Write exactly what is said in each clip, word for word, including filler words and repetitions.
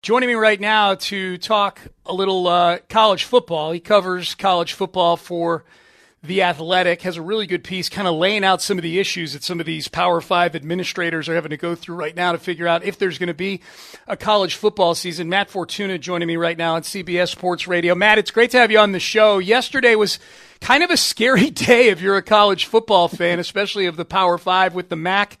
Joining me right now to talk a little uh, college football. He covers college football for The Athletic, has a really good piece kind of laying out some of the issues that some of these Power Five administrators are having to go through right now to figure out if there's going to be a college football season. Matt Fortuna joining me right now on C B S Sports Radio. Matt, it's great to have you on the show. Yesterday was kind of a scary day if you're a college football fan, especially of the Power Five, with the M A C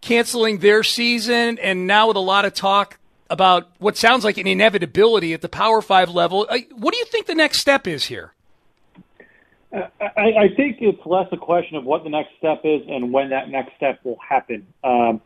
canceling their season, and now with a lot of talk about what sounds like an inevitability at the Power Five level. What do you think the next step is here? I, I think it's less a question of what the next step is and when that next step will happen. Um,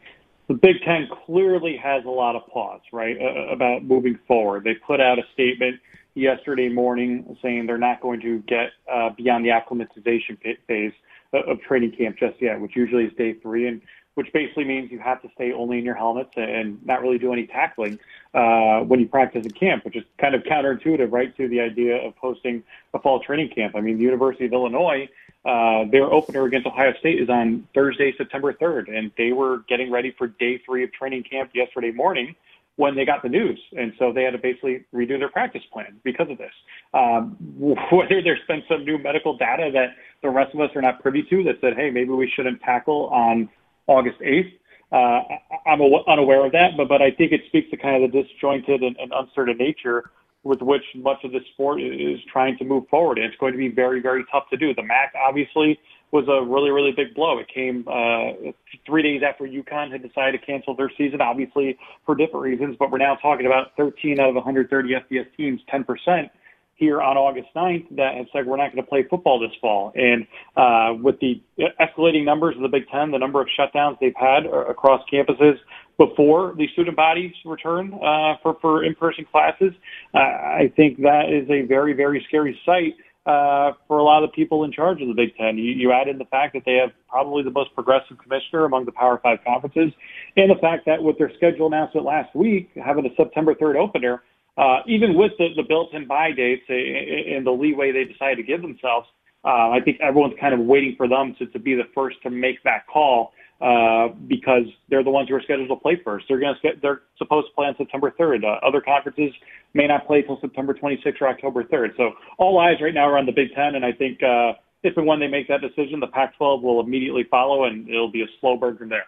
the Big Ten clearly has a lot of pause, right, about moving forward. They put out a statement yesterday morning saying they're not going to get uh, beyond the acclimatization phase of training camp just yet, which usually is day three, and which basically means you have to stay only in your helmets and not really do any tackling uh, when you practice in camp, which is kind of counterintuitive, right, to the idea of hosting a fall training camp. I mean, the University of Illinois, uh, their opener against Ohio State is on Thursday, September third, and they were getting ready for day three of training camp yesterday morning when they got the news. And so they had to basically redo their practice plan because of this. Um, whether there's been some new medical data that the rest of us are not privy to that said, hey, maybe we shouldn't tackle on August eighth. Uh, I'm unaware of that, but, but I think it speaks to kind of the disjointed and, and uncertain nature with which much of the sport is trying to move forward. And it's going to be very, very tough to do. The M A C obviously was a really, really big blow. It came uh, three days after UConn had decided to cancel their season, obviously for different reasons, but we're now talking about thirteen out of one hundred thirty F B S teams, ten percent. Here on August ninth that have said we're not going to play football this fall. And uh, with the escalating numbers of the Big Ten, the number of shutdowns they've had across campuses before the student bodies return uh, for, for in-person classes, uh, I think that is a very, very scary sight uh, for a lot of the people in charge of the Big Ten. You, you add in the fact that they have probably the most progressive commissioner among the Power Five conferences, and the fact that with their schedule announcement last week, having a September third opener, Uh, even with the, the built-in buy dates and the leeway they decided to give themselves, uh, I think everyone's kind of waiting for them to, to be the first to make that call uh, because they're the ones who are scheduled to play first. They're going to they're supposed to play on September third. Uh, other conferences may not play till September twenty-sixth or October third. So all eyes right now are on the Big Ten, and I think uh, if and when they make that decision, the Pac twelve will immediately follow, and it'll be a slow burn from there.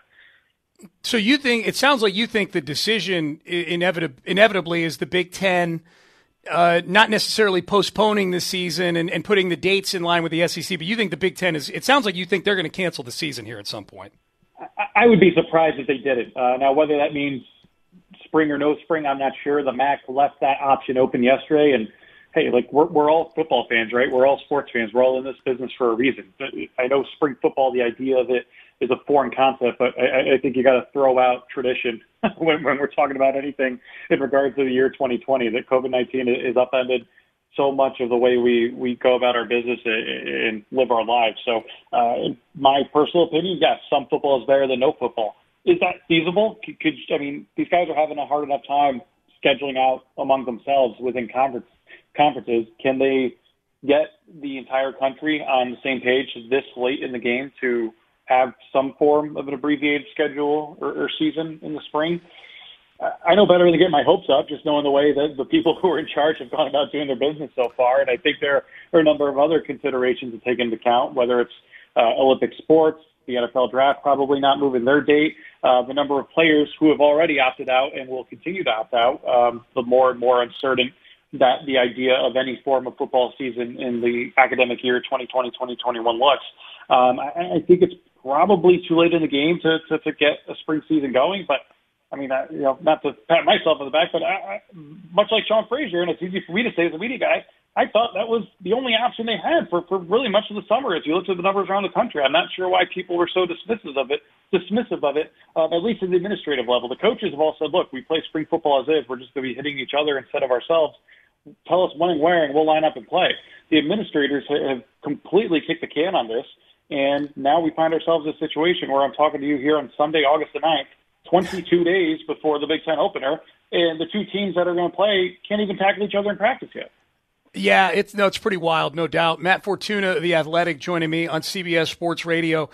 So you think it sounds like you think the decision inevitably, inevitably is the Big Ten uh, not necessarily postponing the season and, and putting the dates in line with the S E C, but you think the Big Ten is – it sounds like you think they're going to cancel the season here at some point. I, I would be surprised if they did it. Uh, now, whether that means spring or no spring, I'm not sure. The M A C left that option open yesterday, and – hey, like we're, we're all football fans, right? We're all sports fans. We're all in this business for a reason. I know spring football, the idea of it is a foreign concept, but I, I think you got to throw out tradition when, when we're talking about anything in regards to the year twenty twenty, that COVID nineteen has upended so much of the way we, we go about our business and live our lives. So uh, in my personal opinion, yes, some football is better than no football. Is that feasible? Could, could I mean, these guys are having a hard enough time scheduling out among themselves within conferences. Conferences, can they get the entire country on the same page this late in the game to have some form of an abbreviated schedule or, or season in the spring? I know better than get my hopes up, just knowing the way that the people who are in charge have gone about doing their business so far. And I think there are a number of other considerations to take into account, whether it's uh, Olympic sports, the N F L draft probably not moving their date, uh, the number of players who have already opted out and will continue to opt out, um, the more and more uncertain that the idea of any form of football season in the academic year twenty twenty, twenty twenty-one looks. Um, I, I think it's probably too late in the game to, to, to get a spring season going, but I mean, I, you know, not to pat myself on the back, but I, I, much like Sean Frazier, and it's easy for me to say as a media guy, I thought that was the only option they had for, for really much of the summer. If you looked at the numbers around the country, I'm not sure why people were so dismissive of it, dismissive of it, uh, at least at the administrative level. The coaches have all said, look, we play spring football as if. We're just going to be hitting each other instead of ourselves. Tell us when and where, and we'll line up and play. The administrators have completely kicked the can on this, and now we find ourselves in a situation where I'm talking to you here on Sunday, August the ninth, twenty-two days before the Big Ten opener, and the two teams that are going to play can't even tackle each other in practice yet. Yeah, it's no, it's pretty wild, no doubt. Matt Fortuna, The Athletic, joining me on C B S Sports Radio.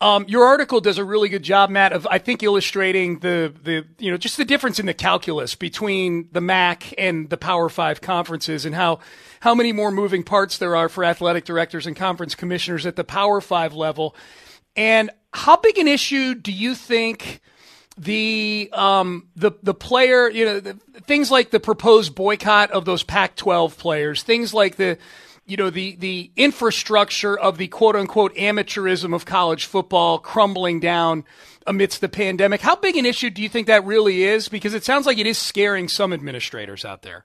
Um, your article does a really good job, Matt, of I think illustrating the the you know just the difference in the calculus between the M A C and the Power Five conferences, and how how many more moving parts there are for athletic directors and conference commissioners at the Power Five level. And how big an issue do you think the um the the player you know the, things like the proposed boycott of those Pac twelve players, things like the you know, the, the infrastructure of the quote unquote amateurism of college football crumbling down amidst the pandemic? How big an issue do you think that really is? Because it sounds like it is scaring some administrators out there.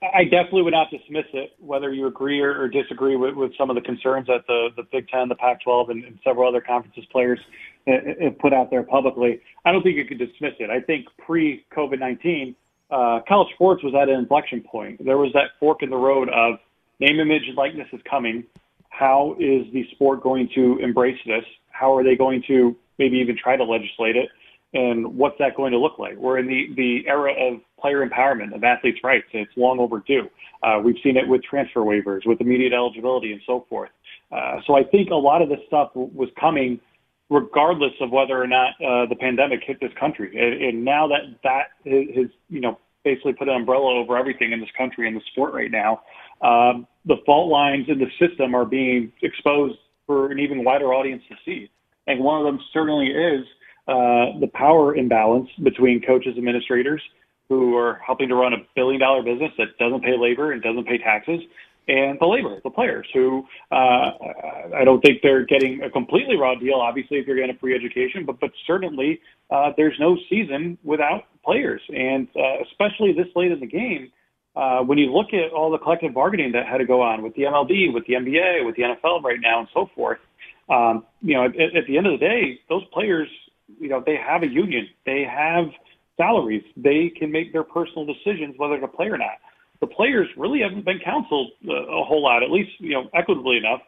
I definitely would not dismiss it, whether you agree or, or disagree with, with some of the concerns that the, the Big Ten, the Pac twelve, and, and several other conferences players have put out there publicly. I don't think you could dismiss it. I think pre-COVID nineteen, uh, college sports was at an inflection point. There was that fork in the road of name, image, and likeness is coming. How is the sport going to embrace this? How are they going to maybe even try to legislate it? And what's that going to look like? We're in the, the era of player empowerment, of athletes' rights, and it's long overdue. Uh, we've seen it with transfer waivers, with immediate eligibility, and so forth. Uh, so I think a lot of this stuff w- was coming regardless of whether or not uh, the pandemic hit this country. And, and now that that has, you know, basically put an umbrella over everything in this country and the sport right now, Um, the fault lines in the system are being exposed for an even wider audience to see. And one of them certainly is uh, the power imbalance between coaches and administrators who are helping to run a billion-dollar business that doesn't pay labor and doesn't pay taxes, and the labor, the players, who uh, I don't think they're getting a completely raw deal, obviously, if you're getting a free education, but, but certainly uh, there's no season without players. And uh, especially this late in the game, Uh, when you look at all the collective bargaining that had to go on with the M L B, with the N B A, with the N F L right now, and so forth, um, you know, at, at the end of the day, those players, you know, they have a union, they have salaries, they can make their personal decisions whether to play or not. The players really haven't been counseled uh, a whole lot, at least, you know, equitably enough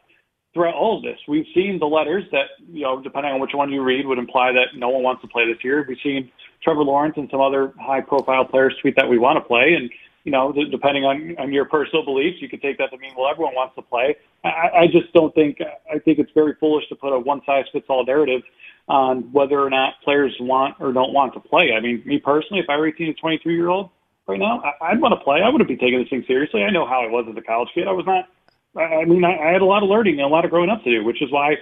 throughout all of this. We've seen the letters that, you know, depending on which one you read, would imply that no one wants to play this year. We've seen Trevor Lawrence and some other high-profile players tweet that we want to play, and you know, depending on, on your personal beliefs, you could take that to mean, well, everyone wants to play. I, I just don't think, I think it's very foolish to put a one-size-fits-all narrative on whether or not players want or don't want to play. I mean, me personally, if I were eighteen to twenty-three-year-old right now, I, I'd want to play. I wouldn't be taking this thing seriously. I know how I was as a college kid. I was not, I mean, I, I had a lot of learning and a lot of growing up to do, which is why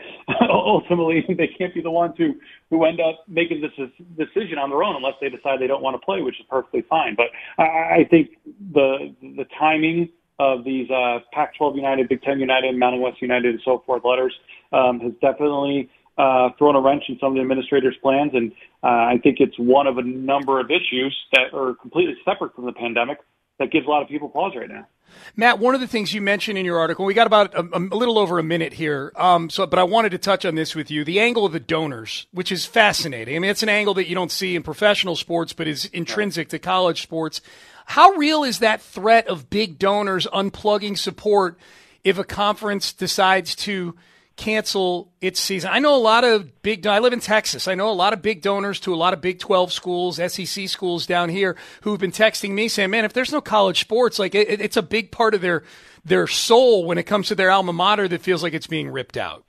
ultimately they can't be the ones who, who end up making this decision on their own unless they decide they don't want to play, which is perfectly fine. But I, I think the the timing of these uh, Pac twelve United, Big Ten United, Mountain West United, and so forth letters um, has definitely uh, thrown a wrench in some of the administrators' plans. And uh, I think it's one of a number of issues that are completely separate from the pandemic that gives a lot of people pause right now. Matt, one of the things you mentioned in your article, we got about a, a little over a minute here, um, so but I wanted to touch on this with you, the angle of the donors, which is fascinating. I mean, it's an angle that you don't see in professional sports but is intrinsic to college sports. How real is that threat of big donors unplugging support if a conference decides to cancel its season? I know a lot of big, I live in Texas. I know a lot of big donors to a lot of Big twelve schools, S E C schools down here who've been texting me saying, man, if there's no college sports, like it, it's a big part of their, their soul when it comes to their alma mater that feels like it's being ripped out.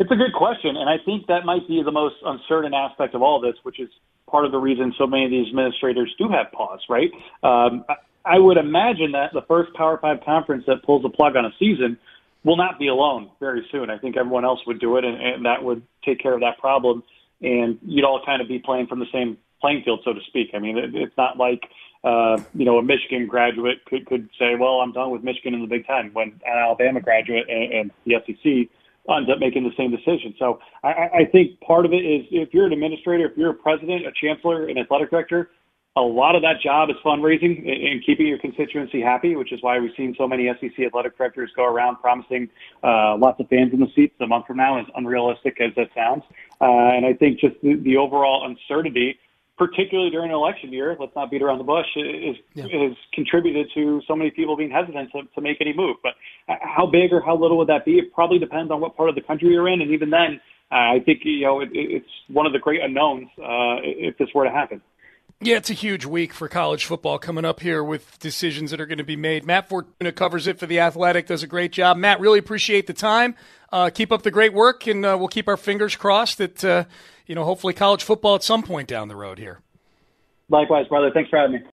It's a good question. And I think that might be the most uncertain aspect of all this, which is part of the reason so many of these administrators do have pause, right? Um, I, I would imagine that the first Power Five conference that pulls the plug on a season will not be alone very soon. I think everyone else would do it, and, and that would take care of that problem. And you'd all kind of be playing from the same playing field, so to speak. I mean, it, it's not like, uh, you know, a Michigan graduate could, could say, well, I'm done with Michigan in the Big Ten, when an Alabama graduate and, and the S E C ends up making the same decision. So I, I think part of it is if you're an administrator, if you're a president, a chancellor, an athletic director, a lot of that job is fundraising and keeping your constituency happy, which is why we've seen so many S E C athletic directors go around promising uh, lots of fans in the seats a month from now, as unrealistic as that sounds. Uh, and I think just the, the overall uncertainty, particularly during an election year, let's not beat around the bush, is, yeah. is contributed to so many people being hesitant to, to make any move. But how big or how little would that be? It probably depends on what part of the country you're in. And even then, uh, I think you know it, it's one of the great unknowns uh, if this were to happen. Yeah, it's a huge week for college football coming up here with decisions that are going to be made. Matt Fortuna covers it for The Athletic, does a great job. Matt, really appreciate the time. Uh, keep up the great work, and uh, we'll keep our fingers crossed that, uh, you know, hopefully college football at some point down the road here. Likewise, brother. Thanks for having me.